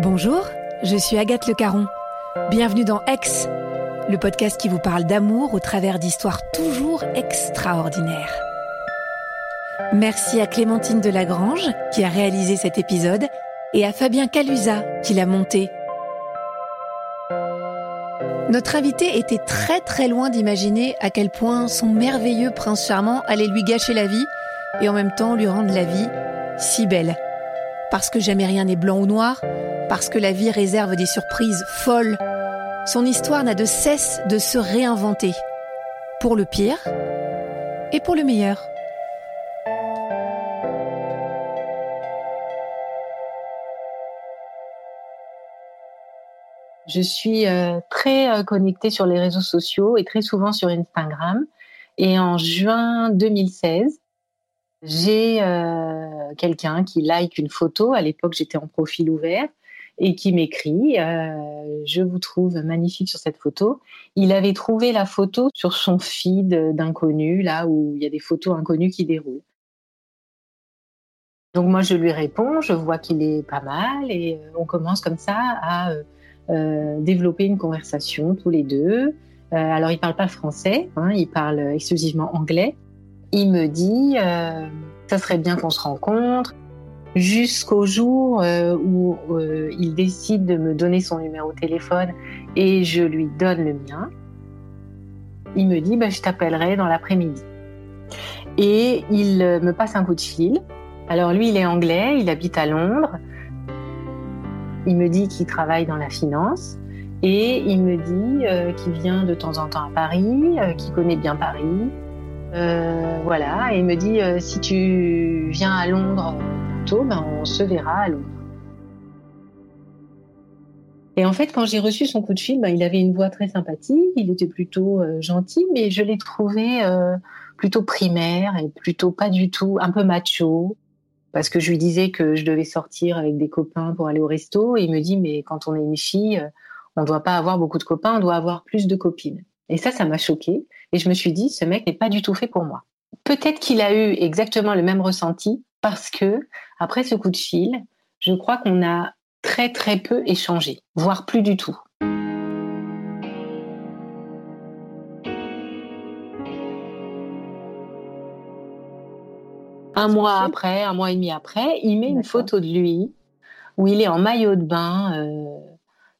Bonjour, je suis Agathe Le Caron. Bienvenue dans Ex, le podcast qui vous parle d'amour au travers d'histoires toujours extraordinaires. Merci à Clémentine Delagrange qui a réalisé cet épisode et à Fabien Calusa qui l'a monté. Notre invité était très loin d'imaginer à quel point son merveilleux prince charmant allait lui gâcher la vie et en même temps lui rendre la vie si belle. Parce que jamais rien n'est blanc ou noir, parce que la vie réserve des surprises folles. Son histoire n'a de cesse de se réinventer. Pour le pire et pour le meilleur. Je suis très connectée sur les réseaux sociaux et très souvent sur Instagram. Et en juin 2016, j'ai quelqu'un qui like une photo. À l'époque, j'étais en profil ouvert et qui m'écrit « Je vous trouve magnifique sur cette photo ». Il avait trouvé la photo sur son feed d'inconnus, là où il y a des photos inconnues qui déroulent. Donc moi, je lui réponds, je vois qu'il est pas mal et on commence comme ça à... développer une conversation tous les deux. Alors, il parle pas français, hein, il parle exclusivement anglais. Il me dit « ça serait bien qu'on se rencontre » jusqu'au jour où il décide de me donner son numéro de téléphone et je lui donne le mien. Il me dit « je t'appellerai dans l'après-midi ». Et il me passe un coup de fil. Alors, lui, il est anglais, il habite à Londres. Il me dit qu'il travaille dans la finance et il me dit qu'il vient de temps en temps à Paris, qu'il connaît bien Paris. Voilà, et il me dit si tu viens à Londres bientôt, on se verra à Londres. Et en fait, quand j'ai reçu son coup de fil, il avait une voix très sympathique, il était plutôt gentil, mais je l'ai trouvé plutôt primaire et plutôt pas du tout, un peu macho. Parce que je lui disais que je devais sortir avec des copains pour aller au resto. Et il me dit, mais quand on est une fille, on ne doit pas avoir beaucoup de copains, on doit avoir plus de copines. Et ça m'a choquée. Et je me suis dit, ce mec n'est pas du tout fait pour moi. Peut-être qu'il a eu exactement le même ressenti parce que, après ce coup de fil, je crois qu'on a très peu échangé, voire plus du tout. Un mois et demi après, il met une photo de lui où il est en maillot de bain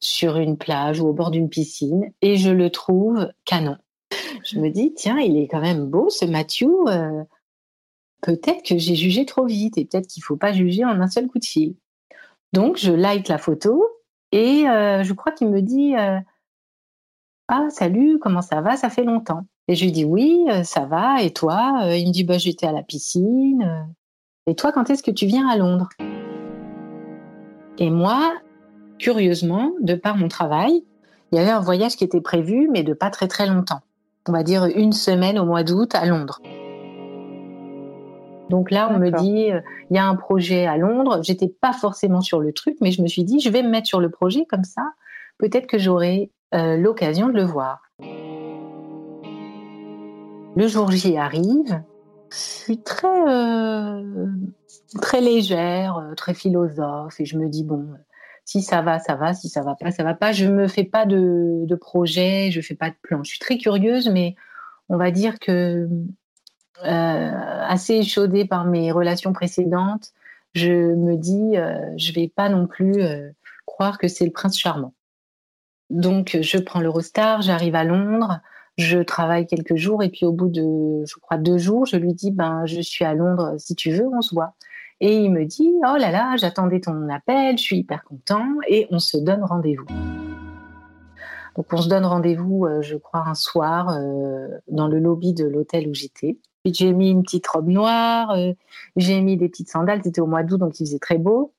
sur une plage ou au bord d'une piscine et je le trouve canon. Je me dis, tiens, il est quand même beau ce Mathieu. Peut-être que j'ai jugé trop vite et peut-être qu'il ne faut pas juger en un seul coup de fil. Donc, je like la photo et je crois qu'il me dit « Ah, salut, comment ça va? Ça fait longtemps ». Et je lui dis « Oui, ça va, et toi ?» Il me dit « j'étais à la piscine. Et toi, quand est-ce que tu viens à Londres ?» Et moi, curieusement, de par mon travail, il y avait un voyage qui était prévu, mais de pas très longtemps. On va dire une semaine au mois d'août à Londres. Donc là, on me dit « Il y a un projet à Londres. » J'étais pas forcément sur le truc, mais je me suis dit « Je vais me mettre sur le projet comme ça. Peut-être que j'aurai l'occasion de le voir. » Le jour J arrive, je suis très légère, très philosophe, et je me dis, si ça va, ça va, si ça va pas, je me fais pas de projet, je fais pas de plan. Je suis très curieuse, mais on va dire que, assez échaudée par mes relations précédentes, je me dis, je vais pas non plus croire que c'est le prince charmant. Donc, je prends l'Eurostar, j'arrive à Londres, je travaille quelques jours et puis au bout de, je crois, 2 jours, je lui dis, je suis à Londres, si tu veux, on se voit. Et il me dit, oh là là, j'attendais ton appel, je suis hyper content et on se donne rendez-vous. Donc on se donne rendez-vous, je crois, un soir dans le lobby de l'hôtel où j'étais. J'ai mis une petite robe noire, j'ai mis des petites sandales, c'était au mois d'août, donc il faisait très beau,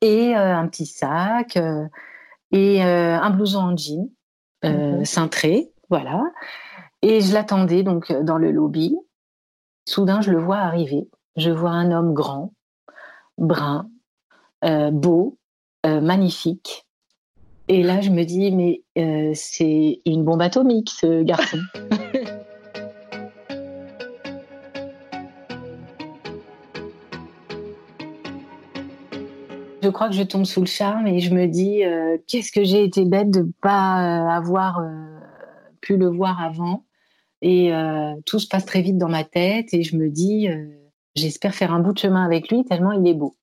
et un petit sac, et un blouson en jean, cintré, voilà. Et je l'attendais donc dans le lobby. Soudain, je le vois arriver. Je vois un homme grand, brun, beau, magnifique. Et là, je me dis, mais c'est une bombe atomique, ce garçon. Je crois que je tombe sous le charme et je me dis, qu'est-ce que j'ai été bête de ne pas avoir pu le voir avant. Et tout se passe très vite dans ma tête et je me dis, j'espère faire un bout de chemin avec lui tellement il est beau.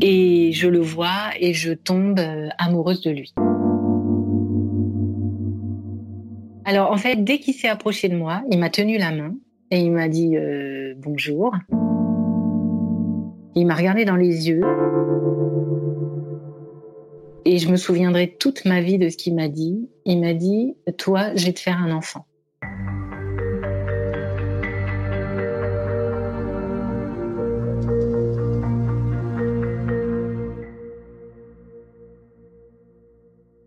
Et je le vois et je tombe amoureuse de lui. Alors en fait, dès qu'il s'est approché de moi, il m'a tenu la main et il m'a dit bonjour. Il m'a regardé dans les yeux. Et je me souviendrai toute ma vie de ce qu'il m'a dit. Il m'a dit, toi, je vais te faire un enfant.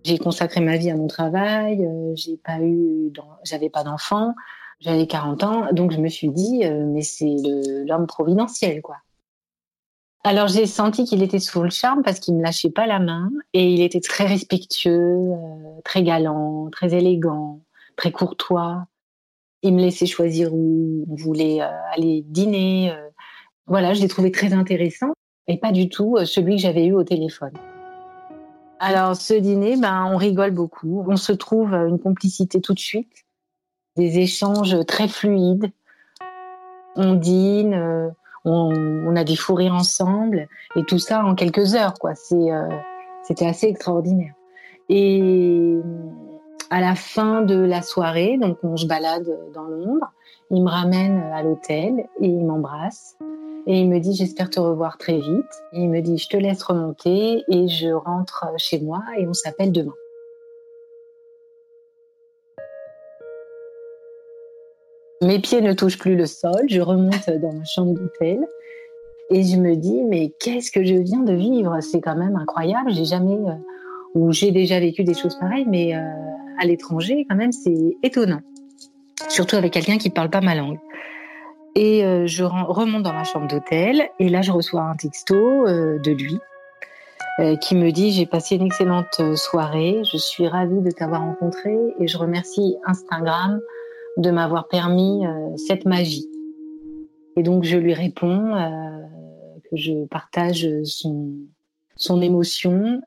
J'ai consacré ma vie à mon travail, j'avais pas d'enfant, j'avais 40 ans, donc je me suis dit, mais c'est l'homme providentiel, quoi. Alors j'ai senti qu'il était sous le charme parce qu'il ne me lâchait pas la main et il était très respectueux, très galant, très élégant, très courtois. Il me laissait choisir où on voulait aller dîner. Voilà, je l'ai trouvé très intéressant et pas du tout celui que j'avais eu au téléphone. Alors ce dîner, on rigole beaucoup, on se trouve une complicité tout de suite, des échanges très fluides, on dîne... On a des fous rires ensemble et tout ça en quelques heures, quoi. C'était assez extraordinaire. Et à la fin de la soirée, donc on se balade dans Londres, il me ramène à l'hôtel et il m'embrasse. Et il me dit « J'espère te revoir très vite ». Et il me dit « Je te laisse remonter et je rentre chez moi et on s'appelle demain ». Mes pieds ne touchent plus le sol, je remonte dans ma chambre d'hôtel et je me dis, mais qu'est-ce que je viens de vivre? C'est quand même incroyable, j'ai déjà vécu des choses pareilles, mais à l'étranger, quand même, c'est étonnant. Surtout avec quelqu'un qui ne parle pas ma langue. Et je remonte dans ma chambre d'hôtel et là, je reçois un texto de lui qui me dit, j'ai passé une excellente soirée, je suis ravie de t'avoir rencontré et je remercie Instagram de m'avoir permis cette magie. Et donc, je lui réponds que je partage son émotion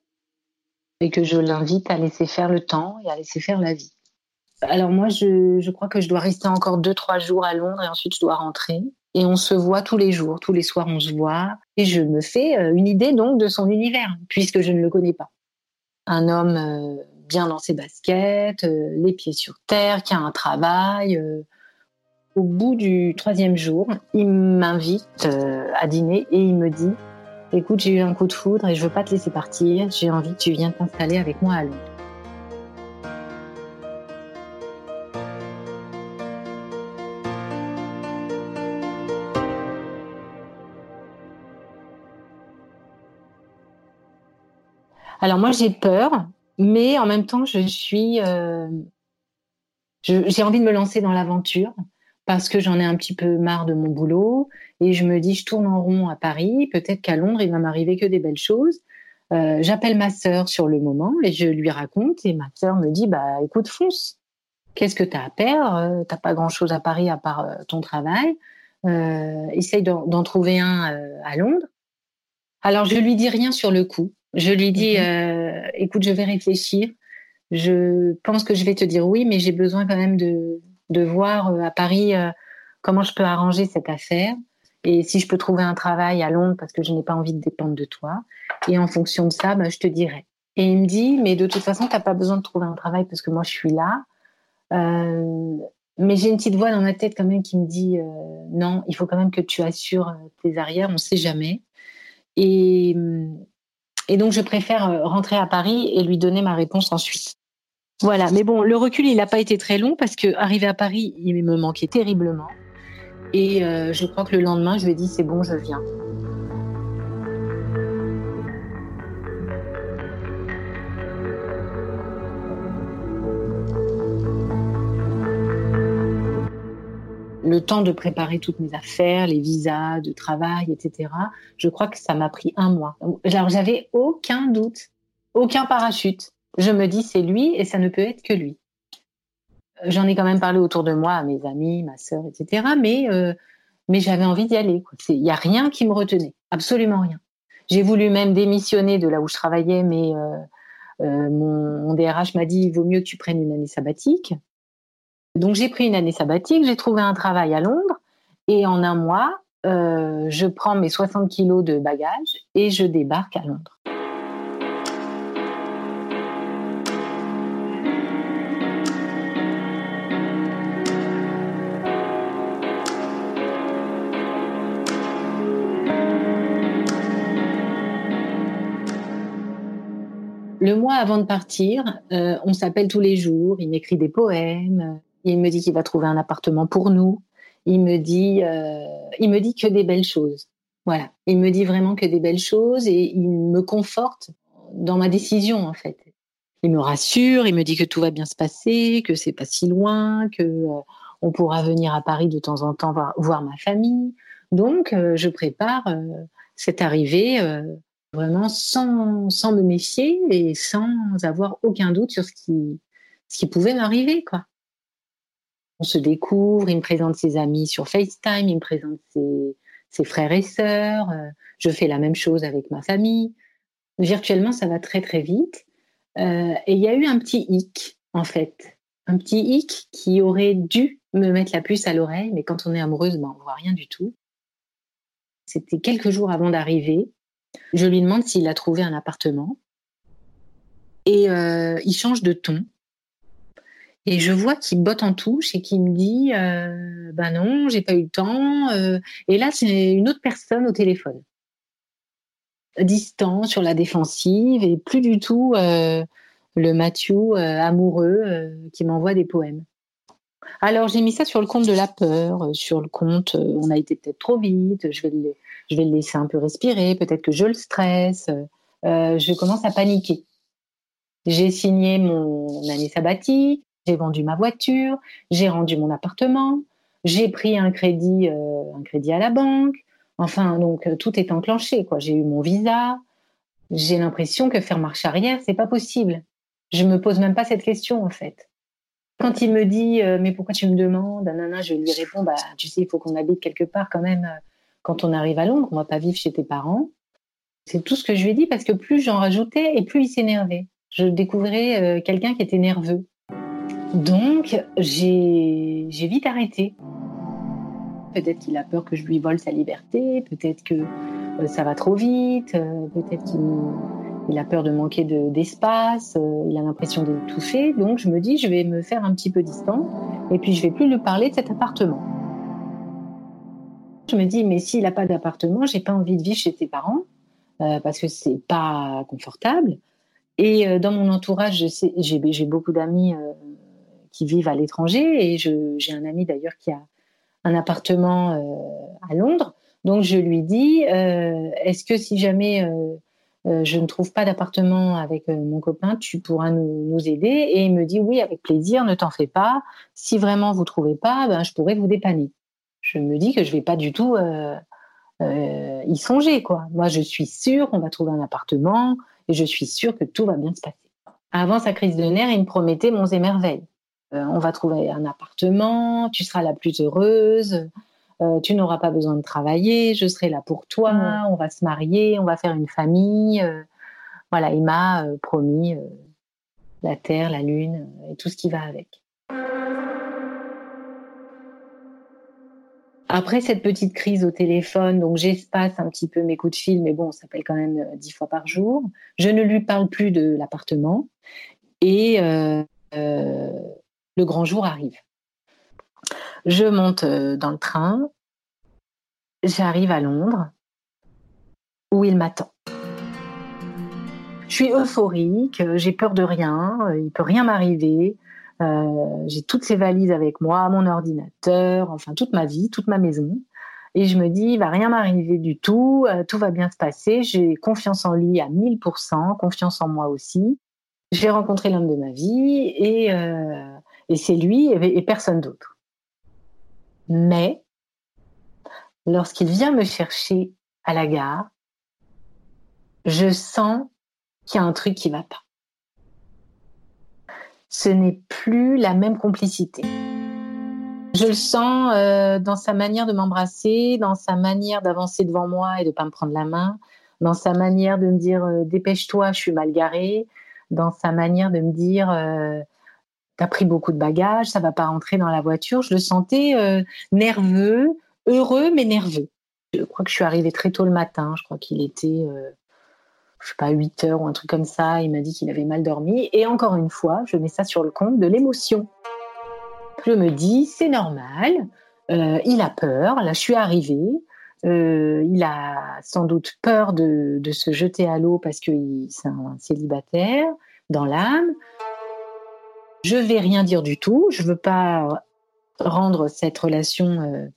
et que je l'invite à laisser faire le temps et à laisser faire la vie. Alors moi, je crois que je dois rester encore 2-3 jours à Londres et ensuite je dois rentrer. Et on se voit tous les jours, tous les soirs on se voit. Et je me fais une idée donc de son univers, puisque je ne le connais pas. Un homme... bien dans ses baskets, les pieds sur terre, qui a un travail. Au bout du 3e jour, il m'invite à dîner et il me dit « Écoute, j'ai eu un coup de foudre et je veux pas te laisser partir, j'ai envie que tu viennes t'installer avec moi à Londres. » Alors moi, j'ai peur. Mais en même temps, j'ai envie de me lancer dans l'aventure parce que j'en ai un petit peu marre de mon boulot et je me dis, je tourne en rond à Paris, peut-être qu'à Londres, il va m'arriver que des belles choses. J'appelle ma sœur sur le moment et je lui raconte et ma sœur me dit, écoute, fonce, qu'est-ce que t'as à perdre? T'as pas grand-chose à Paris à part ton travail. Essaye d'en trouver un à Londres. Alors, je lui dis rien sur le coup. Je lui dis, écoute, je vais réfléchir. Je pense que je vais te dire oui, mais j'ai besoin quand même de voir à Paris comment je peux arranger cette affaire et si je peux trouver un travail à Londres parce que je n'ai pas envie de dépendre de toi. Et en fonction de ça, je te dirai. Et il me dit, mais de toute façon, tu n'as pas besoin de trouver un travail parce que moi, je suis là. Mais j'ai une petite voix dans ma tête quand même qui me dit, non, il faut quand même que tu assures tes arrières, on ne sait jamais. Et donc, je préfère rentrer à Paris et lui donner ma réponse ensuite. Voilà, mais bon, le recul, il n'a pas été très long parce que arrivé à Paris, il me manquait terriblement. Et je crois que le lendemain, je lui ai dit « c'est bon, je viens ». Le temps de préparer toutes mes affaires, les visas de travail, etc. Je crois que ça m'a pris un mois. Alors, j'avais aucun doute, aucun parachute. Je me dis, c'est lui et ça ne peut être que lui. J'en ai quand même parlé autour de moi, à mes amis, ma sœur, etc. Mais j'avais envie d'y aller. Il n'y a rien qui me retenait, absolument rien. J'ai voulu même démissionner de là où je travaillais, mais mon DRH m'a dit, il vaut mieux que tu prennes une année sabbatique. Donc, j'ai pris une année sabbatique, j'ai trouvé un travail à Londres et en un mois, je prends mes 60 kilos de bagages et je débarque à Londres. Le mois avant de partir, on s'appelle tous les jours, il m'écrit des poèmes. Il me dit qu'il va trouver un appartement pour nous. Il me dit que des belles choses. Voilà. Il me dit vraiment que des belles choses et il me conforte dans ma décision, en fait. Il me rassure, il me dit que tout va bien se passer, que c'est pas si loin, que on pourra venir à Paris de temps en temps voir ma famille. Donc, je prépare cette arrivée vraiment sans me méfier et sans avoir aucun doute sur ce qui pouvait m'arriver, quoi. On se découvre, il me présente ses amis sur FaceTime, il me présente ses frères et sœurs, je fais la même chose avec ma famille. Virtuellement, ça va très très vite. Et il y a eu un petit hic, en fait. Un petit hic qui aurait dû me mettre la puce à l'oreille, mais quand on est amoureuse, on ne voit rien du tout. C'était quelques jours avant d'arriver. Je lui demande s'il a trouvé un appartement. Et il change de ton. Et je vois qu'il botte en touche et qu'il me dit « Ben non, j'ai pas eu le temps. » Et là, c'est une autre personne au téléphone. Distant, sur la défensive et plus du tout le Mathieu amoureux qui m'envoie des poèmes. Alors, j'ai mis ça sur le compte de la peur, sur le compte « on a été peut-être trop vite, je vais le laisser un peu respirer, peut-être que je le stresse. » Je commence à paniquer. J'ai signé mon année sabbatique. J'ai vendu ma voiture, j'ai rendu mon appartement, j'ai pris un crédit à la banque. Enfin, donc, tout est enclenché, quoi. J'ai eu mon visa. J'ai l'impression que faire marche arrière, c'est pas possible. Je me pose même pas cette question, en fait. Quand il me dit « mais pourquoi tu me demandes ?» Je lui réponds « bah, tu sais, il faut qu'on habite quelque part quand même. Quand on arrive à Londres, on va pas vivre chez tes parents. » C'est tout ce que je lui ai dit parce que plus j'en rajoutais et plus il s'énervait. Je découvrais quelqu'un qui était nerveux. Donc, j'ai vite arrêté. Peut-être qu'il a peur que je lui vole sa liberté, peut-être que ça va trop vite, peut-être qu'il a peur de manquer d'espace, il a l'impression de tout faire. Donc, je me dis, je vais me faire un petit peu distant et puis je ne vais plus lui parler de cet appartement. Je me dis, mais s'il n'a pas d'appartement, je n'ai pas envie de vivre chez ses parents parce que ce n'est pas confortable. Et dans mon entourage, je sais, j'ai beaucoup d'amis qui vivent à l'étranger et j'ai un ami d'ailleurs qui a un appartement à Londres. Donc je lui dis est-ce que si jamais je ne trouve pas d'appartement avec mon copain, tu pourras nous aider? Et il me dit oui, avec plaisir, ne t'en fais pas. Si vraiment vous trouvez pas, ben, je pourrais vous dépanner. Je me dis que je vais pas du tout y songer, quoi. Moi, je suis sûre qu'on va trouver un appartement et je suis sûre que tout va bien se passer. Avant sa crise de nerfs, il me promettait monts et merveilles. On va trouver un appartement, tu seras la plus heureuse, tu n'auras pas besoin de travailler, je serai là pour toi, on va se marier, on va faire une famille. Voilà, il m'a promis la terre, la lune et tout ce qui va avec. Après cette petite crise au téléphone, donc j'espace un petit peu mes coups de fil, mais bon, on s'appelle quand même 10 fois par jour. Je ne lui parle plus de l'appartement et... le grand jour arrive. Je monte dans le train, j'arrive à Londres, où il m'attend. Je suis euphorique, j'ai peur de rien, il ne peut rien m'arriver. J'ai toutes ces valises avec moi, mon ordinateur, enfin toute ma vie, toute ma maison. Et je me dis, il va rien m'arriver du tout, tout va bien se passer. J'ai confiance en lui à 1000%, confiance en moi aussi. J'ai rencontré l'homme de ma vie et c'est lui et personne d'autre. Mais lorsqu'il vient me chercher à la gare, je sens qu'il y a un truc qui va pas. Ce n'est plus la même complicité. Je le sens dans sa manière de m'embrasser, dans sa manière d'avancer devant moi et de ne pas me prendre la main, dans sa manière de me dire « dépêche-toi, je suis mal garée », dans sa manière de me dire « t'as pris beaucoup de bagages, ça ne va pas rentrer dans la voiture ». Je le sentais nerveux, heureux mais nerveux. Je crois que je suis arrivée très tôt le matin, je crois qu'il était, je ne sais pas, 8 heures ou un truc comme ça. Il m'a dit qu'il avait mal dormi et encore une fois, je mets ça sur le compte de l'émotion. Je me dis, c'est normal, il a peur, là je suis arrivée, il a sans doute peur de se jeter à l'eau parce que c'est un célibataire dans l'âme. Je vais rien dire du tout, je veux pas rendre cette relation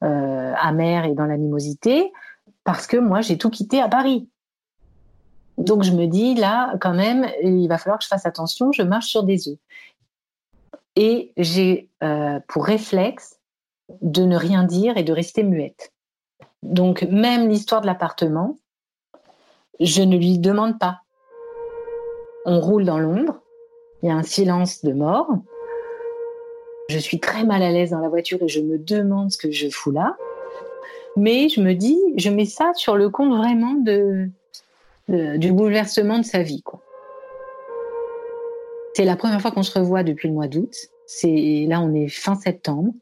amère et dans l'animosité parce que moi j'ai tout quitté à Paris. Donc je me dis, là quand même, il va falloir que je fasse attention, je marche sur des œufs. Et j'ai pour réflexe de ne rien dire et de rester muette. Donc, même l'histoire de l'appartement, je ne lui demande pas. On roule dans l'ombre, il y a un silence de mort. Je suis très mal à l'aise dans la voiture et je me demande ce que je fous là. Mais je me dis, je mets ça sur le compte vraiment du bouleversement de sa vie, quoi. C'est la première fois qu'on se revoit depuis le mois d'août. Là, on est fin septembre,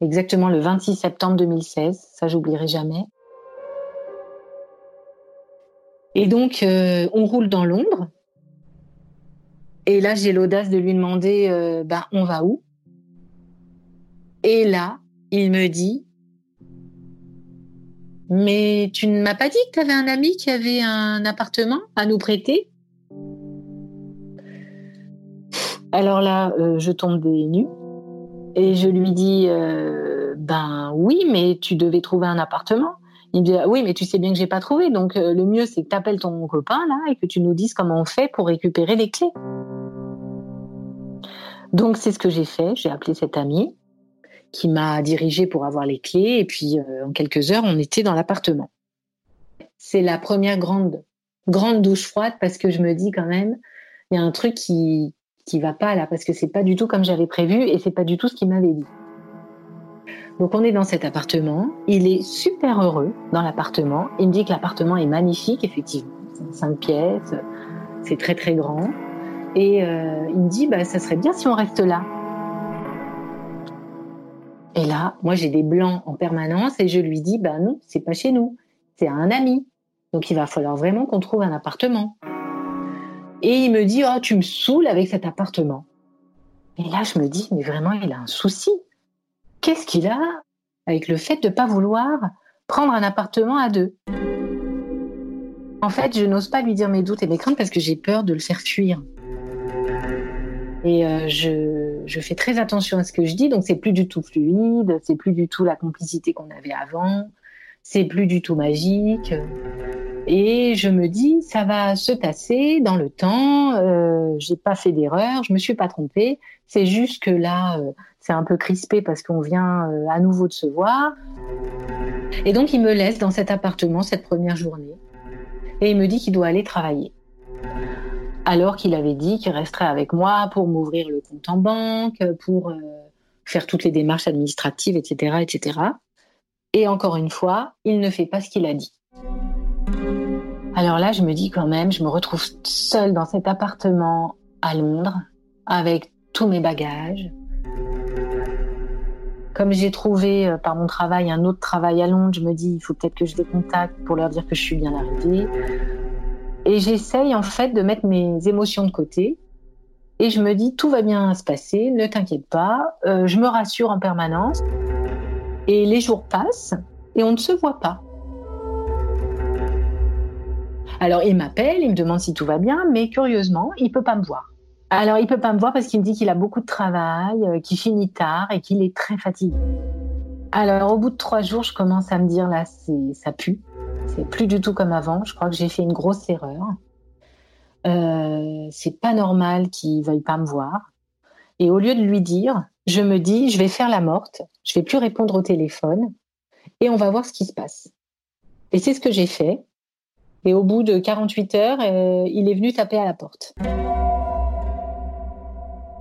exactement le 26 septembre 2016. Ça, j'oublierai jamais. Et donc, on roule dans l'ombre. Et là, j'ai l'audace de lui demander on va où ? Et là, il me dit « Mais tu ne m'as pas dit que tu avais un ami qui avait un appartement à nous prêter ?» Alors là, je tombe des nues et je lui dis oui, mais tu devais trouver un appartement. Il me dit oui, mais tu sais bien que j'ai pas trouvé, donc le mieux c'est que tu appelles ton copain là et que tu nous dises comment on fait pour récupérer les clés. Donc c'est ce que j'ai fait, j'ai appelé cet ami qui m'a dirigée pour avoir les clés et puis en quelques heures, on était dans l'appartement. C'est la première grande douche froide parce que je me dis quand même, il y a un truc qui va pas là, parce que c'est pas du tout comme j'avais prévu et c'est pas du tout ce qu'il m'avait dit. Donc on est dans cet appartement, il est super heureux dans l'appartement, il me dit que l'appartement est magnifique, effectivement, c'est 5 pièces, c'est très très grand, et il me dit ça serait bien si on reste là. Et là, moi j'ai des blancs en permanence et je lui dis non, c'est pas chez nous, c'est à un ami, donc il va falloir vraiment qu'on trouve un appartement. Et il me dit « Oh, tu me saoules avec cet appartement ». Et là, je me dis « Mais vraiment, il a un souci. Qu'est-ce qu'il a avec le fait de ne pas vouloir prendre un appartement à deux ?» En fait, je n'ose pas lui dire mes doutes et mes craintes parce que j'ai peur de le faire fuir. Et je fais très attention à ce que je dis, donc c'est plus du tout fluide, c'est plus du tout la complicité qu'on avait avant, c'est plus du tout magique. Et je me dis, ça va se tasser dans le temps, j'ai pas fait d'erreur, je me suis pas trompée, c'est juste que là, c'est un peu crispé parce qu'on vient à nouveau de se voir. Et donc, il me laisse dans cet appartement cette première journée et il me dit qu'il doit aller travailler. Alors qu'il avait dit qu'il resterait avec moi pour m'ouvrir le compte en banque, pour faire toutes les démarches administratives, etc., etc. Et encore une fois, il ne fait pas ce qu'il a dit. Alors là, je me dis quand même, je me retrouve seule dans cet appartement à Londres, avec tous mes bagages. Comme j'ai trouvé par mon travail un autre travail à Londres, je me dis, il faut peut-être que je les contacte pour leur dire que je suis bien arrivée. Et j'essaye en fait de mettre mes émotions de côté. Et je me dis, tout va bien se passer, ne t'inquiète pas. Je me rassure en permanence. Et les jours passent et on ne se voit pas. Alors, il m'appelle, il me demande si tout va bien, mais curieusement, il ne peut pas me voir. Alors, il ne peut pas me voir parce qu'il me dit qu'il a beaucoup de travail, qu'il finit tard et qu'il est très fatigué. Alors, au bout de 3 jours, je commence à me dire, là, ça pue. C'est plus du tout comme avant. Je crois que j'ai fait une grosse erreur. C'est pas normal qu'il ne veuille pas me voir. Et au lieu de lui dire, je me dis, je vais faire la morte, je ne vais plus répondre au téléphone et on va voir ce qui se passe. Et c'est ce que j'ai fait. Et au bout de 48 heures, il est venu taper à la porte.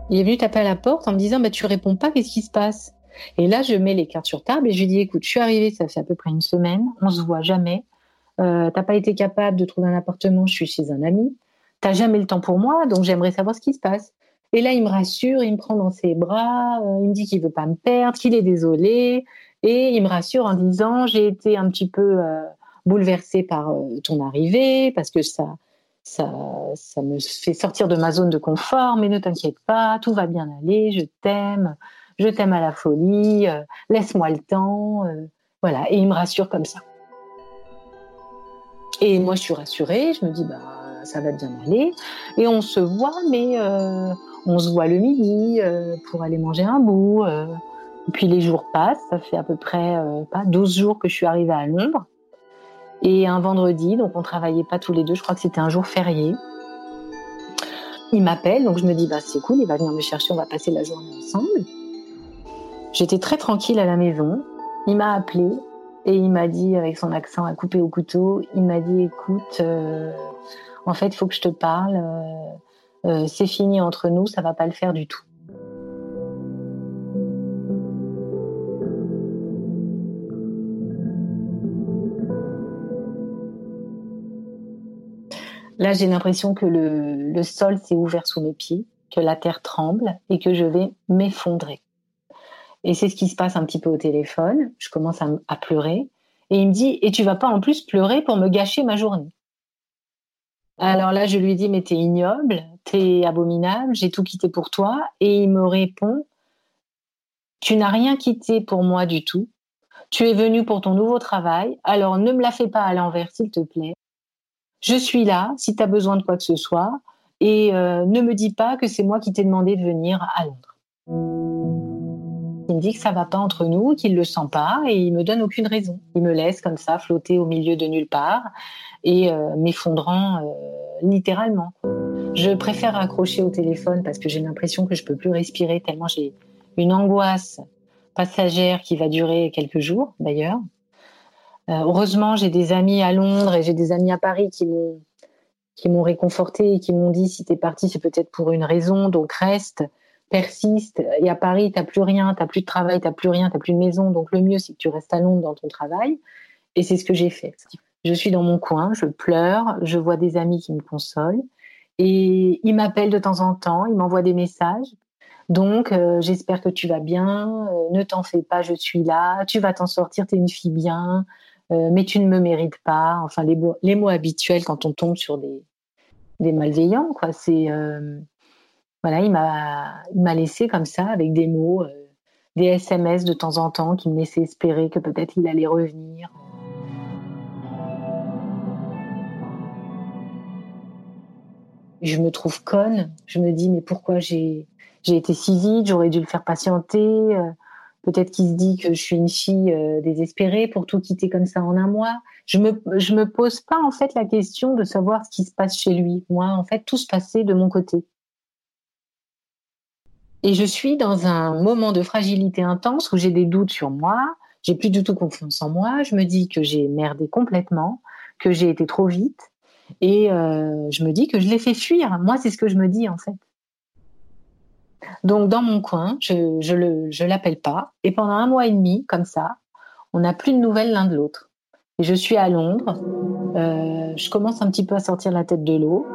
Il est venu taper à la porte en me disant « tu réponds pas, qu'est-ce qui se passe ?» Et là, je mets les cartes sur table et je lui dis « écoute, je suis arrivée, ça fait à peu près 1 semaine, on se voit jamais, t'as pas été capable de trouver un appartement, je suis chez un ami, t'as jamais le temps pour moi, donc j'aimerais savoir ce qui se passe. » Et là, il me rassure, il me prend dans ses bras, il me dit qu'il veut pas me perdre, qu'il est désolé, et il me rassure en disant « j'ai été un petit peu... bouleversée par ton arrivée, parce que ça me fait sortir de ma zone de confort, mais ne t'inquiète pas, tout va bien aller, je t'aime à la folie, laisse-moi le temps. » Voilà, et il me rassure comme ça. Et moi, je suis rassurée, je me dis, ça va bien aller. Et on se voit, mais on se voit le midi pour aller manger un bout. Et puis les jours passent, ça fait à peu près 12 jours que je suis arrivée à Londres. Et un vendredi, donc on ne travaillait pas tous les deux, je crois que c'était un jour férié. Il m'appelle, donc je me dis, c'est cool, il va venir me chercher, on va passer la journée ensemble. J'étais très tranquille à la maison. Il m'a appelée et il m'a dit, avec son accent à couper au couteau, il m'a dit, écoute, en fait, il faut que je te parle, c'est fini entre nous, ça ne va pas le faire du tout. Là, j'ai l'impression que le sol s'est ouvert sous mes pieds, que la terre tremble et que je vais m'effondrer. Et c'est ce qui se passe un petit peu au téléphone. Je commence à pleurer. Et il me dit, et tu vas pas en plus pleurer pour me gâcher ma journée. Alors là, je lui dis, mais t'es ignoble, t'es abominable, j'ai tout quitté pour toi. Et il me répond, tu n'as rien quitté pour moi du tout. Tu es venu pour ton nouveau travail, alors ne me la fais pas à l'envers, s'il te plaît. Je suis là, si tu as besoin de quoi que ce soit, et ne me dis pas que c'est moi qui t'ai demandé de venir à Londres. Il me dit que ça ne va pas entre nous, qu'il ne le sent pas, et il ne me donne aucune raison. Il me laisse comme ça, flotter au milieu de nulle part, et m'effondrant littéralement. Je préfère raccrocher au téléphone parce que j'ai l'impression que je ne peux plus respirer tellement j'ai une angoisse passagère qui va durer quelques jours, d'ailleurs. Heureusement, j'ai des amis à Londres et j'ai des amis à Paris qui m'ont réconfortée et qui m'ont dit « si t'es partie, c'est peut-être pour une raison, donc reste, persiste. Et à Paris, t'as plus rien, t'as plus de travail, t'as plus rien, t'as plus de maison. Donc le mieux, c'est que tu restes à Londres dans ton travail. » Et c'est ce que j'ai fait. Je suis dans mon coin, je pleure, je vois des amis qui me consolent. Et ils m'appellent de temps en temps, ils m'envoient des messages. Donc, j'espère que tu vas bien, ne t'en fais pas, je suis là, tu vas t'en sortir, t'es une fille bien. Mais tu ne me mérites pas. Enfin, les mots habituels quand on tombe sur des malveillants, quoi. C'est voilà, il m'a laissé comme ça avec des mots, des SMS de temps en temps qui me laissaient espérer que peut-être il allait revenir. Je me trouve conne. Je me dis mais pourquoi j'ai été si vite. J'aurais dû le faire patienter. Peut-être qu'il se dit que je suis une fille désespérée pour tout quitter comme ça en 1 mois. Je me pose pas en fait la question de savoir ce qui se passe chez lui. Moi, en fait, tout se passait de mon côté. Et je suis dans un moment de fragilité intense où j'ai des doutes sur moi, j'ai plus du tout confiance en moi, je me dis que j'ai merdé complètement, que j'ai été trop vite et je me dis que je l'ai fait fuir. Moi, c'est ce que je me dis en fait. Donc, dans mon coin, je l'appelle pas. Et pendant 1 mois et demi, comme ça, on n'a plus de nouvelles l'un de l'autre. Et je suis à Londres. Je commence un petit peu à sortir la tête de l'eau.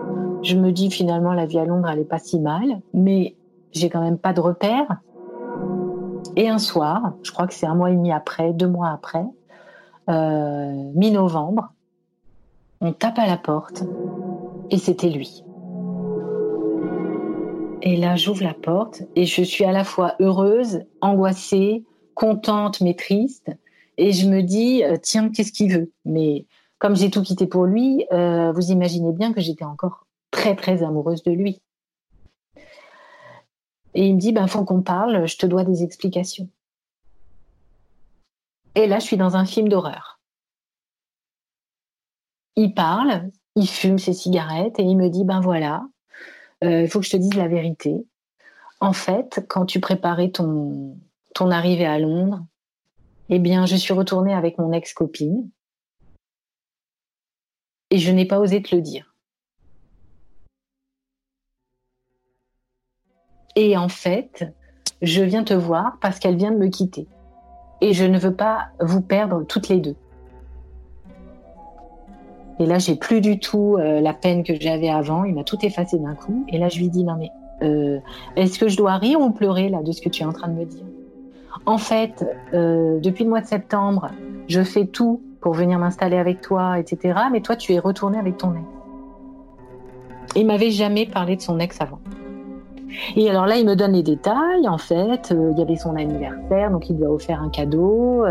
Je me dis, finalement, la vie à Londres, elle n'est pas si mal. Mais j'ai quand même pas de repères. Et un soir, je crois que c'est 1 mois et demi après, 2 mois après, mi-novembre, on tape à la porte. Et c'était lui. Et là, j'ouvre la porte et je suis à la fois heureuse, angoissée, contente, mais triste. Et je me dis, tiens, qu'est-ce qu'il veut ? Mais Comme j'ai tout quitté pour lui, vous imaginez bien que j'étais encore très, très amoureuse de lui. Et il me dit, ben, faut qu'on parle, je te dois des explications. Et là, je suis dans un film d'horreur. Il parle, il fume ses cigarettes et il me dit, ben voilà, il faut que je te dise la vérité. En fait, quand tu préparais ton arrivée à Londres, eh bien, je suis retournée avec mon ex-copine et je n'ai pas osé te le dire. Et en fait, je viens te voir parce qu'elle vient de me quitter. Et je ne veux pas vous perdre toutes les deux. Et là, j'ai plus du tout la peine que j'avais avant. Il m'a tout effacé d'un coup. Et là, je lui dis, non mais, est-ce que je dois rire ou pleurer là de ce que tu es en train de me dire ? En fait, depuis le mois de septembre, je fais tout pour venir m'installer avec toi, etc. Mais toi, tu es retournée avec ton ex. Il m'avait jamais parlé de son ex avant. Et alors là, il me donne les détails, en fait, il y avait son anniversaire, donc il lui a offert un cadeau,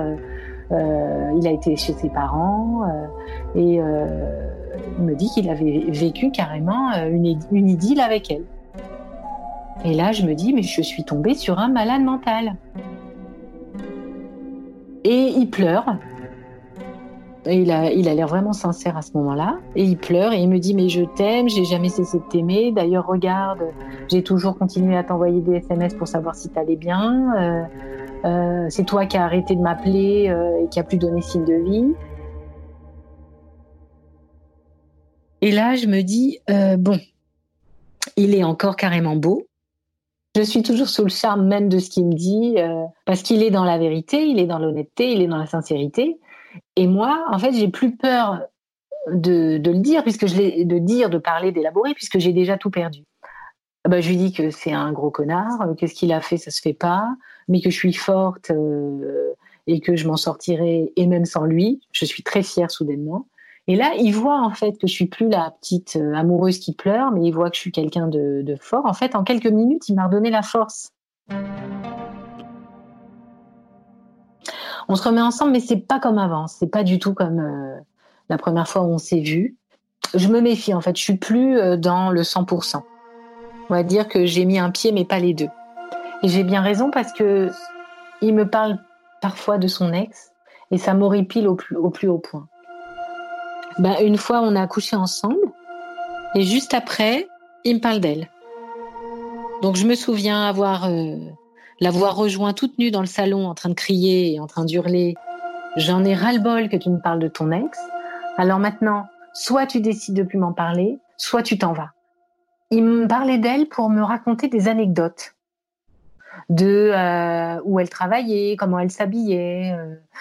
il a été chez ses parents, et il me dit qu'il avait vécu carrément une idylle avec elle. Et là, je me dis, mais je suis tombée sur un malade mental. Et il pleure, et il a l'air vraiment sincère à ce moment-là, et il pleure, et il me dit « Mais je t'aime, j'ai jamais cessé de t'aimer, d'ailleurs regarde, j'ai toujours continué à t'envoyer des SMS pour savoir si t'allais bien, c'est toi qui as arrêté de m'appeler et qui a plus donné signe de vie. » Et là, je me dis « Bon, il est encore carrément beau. » Je suis toujours sous le charme même de ce qu'il me dit, parce qu'il est dans la vérité, il est dans l'honnêteté, il est dans la sincérité. Et moi, en fait, j'ai plus peur de le dire, puisque de parler, d'élaborer, puisque j'ai déjà tout perdu. Ben, je lui dis que c'est un gros connard, qu'est-ce qu'il a fait, ça se fait pas, mais que je suis forte et que je m'en sortirai, et même sans lui, je suis très fière soudainement. Et là, il voit en fait que je suis plus la petite amoureuse qui pleure, mais il voit que je suis quelqu'un de fort. En fait, en quelques minutes, il m'a redonné la force. On se remet ensemble, mais c'est pas comme avant. C'est pas du tout comme la première fois où on s'est vu. Je me méfie en fait. Je suis plus dans le 100%. On va dire que j'ai mis un pied, mais pas les deux. Et j'ai bien raison parce que il me parle parfois de son ex et ça m'horripile au plus haut point. Ben, une fois, on a couché ensemble et juste après, il me parle d'elle. Donc, je me souviens l'avoir rejoint toute nue dans le salon en train de crier et en train d'hurler. J'en ai ras-le-bol que tu me parles de ton ex. Alors maintenant, soit tu décides de plus m'en parler, soit tu t'en vas. Il me parlait d'elle pour me raconter des anecdotes de où elle travaillait, comment elle s'habillait,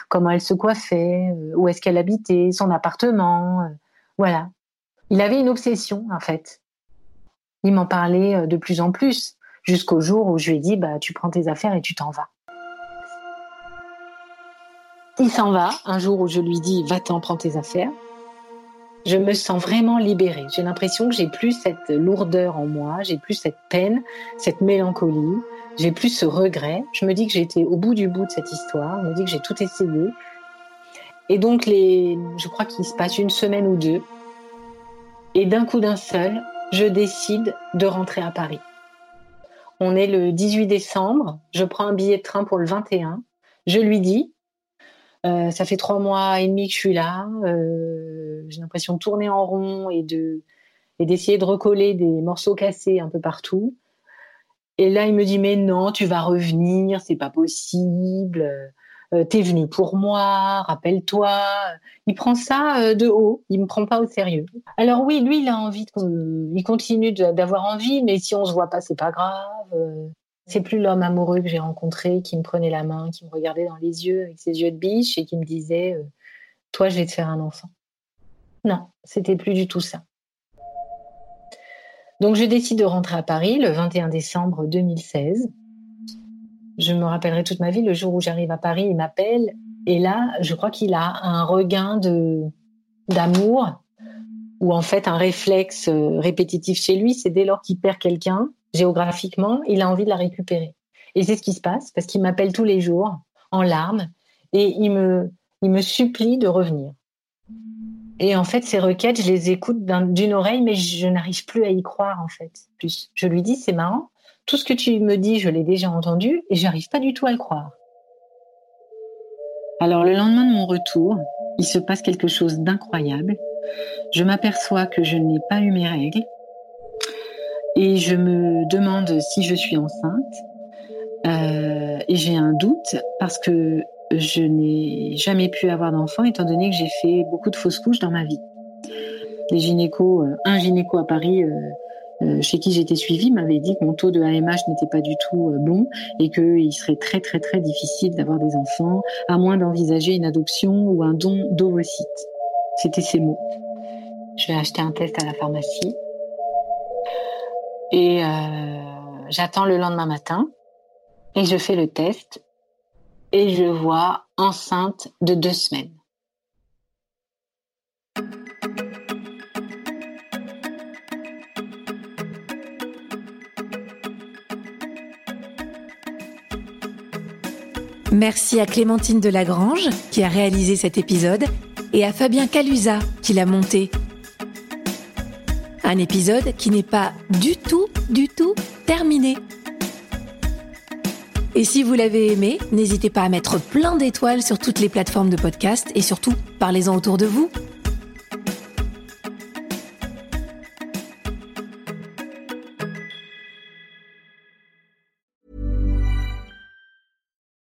comment elle se coiffait, où est-ce qu'elle habitait, son appartement, voilà. Il avait une obsession, en fait. Il m'en parlait de plus en plus, jusqu'au jour où je lui ai dit, bah, tu prends tes affaires et tu t'en vas. Il s'en va, un jour où je lui dis, va-t'en, prends tes affaires. Je me sens vraiment libérée. J'ai l'impression que j'ai plus cette lourdeur en moi, j'ai plus cette peine, cette mélancolie, j'ai plus ce regret. Je me dis que j'étais au bout de cette histoire. Je me dis que j'ai tout essayé. Et donc, je crois qu'il se passe une semaine ou deux. Et d'un coup d'un seul, je décide de rentrer à Paris. On est le 18 décembre. Je prends un billet de train pour le 21. Je lui dis, ça fait 3 mois et demi que je suis là. J'ai l'impression de tourner en rond et d'essayer de recoller des morceaux cassés un peu partout. Et là, il me dit, mais non, tu vas revenir, c'est pas possible, t'es venu pour moi, rappelle-toi. Il prend ça de haut, il me prend pas au sérieux. Alors oui, lui, il continue d'avoir envie, mais si on se voit pas, c'est pas grave. C'est plus l'homme amoureux que j'ai rencontré, qui me prenait la main, qui me regardait dans les yeux avec ses yeux de biche et qui me disait, toi, je vais te faire un enfant. Non, c'était plus du tout ça. Donc, je décide de rentrer à Paris le 21 décembre 2016. Je me rappellerai toute ma vie, le jour où j'arrive à Paris, il m'appelle. Et là, je crois qu'il a un regain d'amour ou en fait un réflexe répétitif chez lui. C'est dès lors qu'il perd quelqu'un, géographiquement, il a envie de la récupérer. Et c'est ce qui se passe parce qu'il m'appelle tous les jours en larmes et il me supplie de revenir. Et en fait, ces requêtes, je les écoute d'une oreille, mais je n'arrive plus à y croire, en fait. Plus, je lui dis, c'est marrant, tout ce que tu me dis, je l'ai déjà entendu et je n'arrive pas du tout à le croire. Alors, le lendemain de mon retour, il se passe quelque chose d'incroyable. Je m'aperçois que je n'ai pas eu mes règles et je me demande si je suis enceinte. Et j'ai un doute parce que je n'ai jamais pu avoir d'enfant étant donné que j'ai fait beaucoup de fausses couches dans ma vie. Les gynécos, un gynéco à Paris chez qui j'étais suivie m'avait dit que mon taux de AMH n'était pas du tout bon et qu'il serait très très très difficile d'avoir des enfants à moins d'envisager une adoption ou un don d'ovocytes. C'était ces mots. Je vais acheter un test à la pharmacie et j'attends le lendemain matin et je fais le test. Et je vois enceinte de 2 semaines. Merci à Clémentine Delagrange qui a réalisé cet épisode et à Fabien Calusa qui l'a monté. Un épisode qui n'est pas du tout terminé. Et si vous l'avez aimé, n'hésitez pas à mettre plein d'étoiles sur toutes les plateformes de podcast et surtout, parlez-en autour de vous.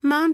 Mom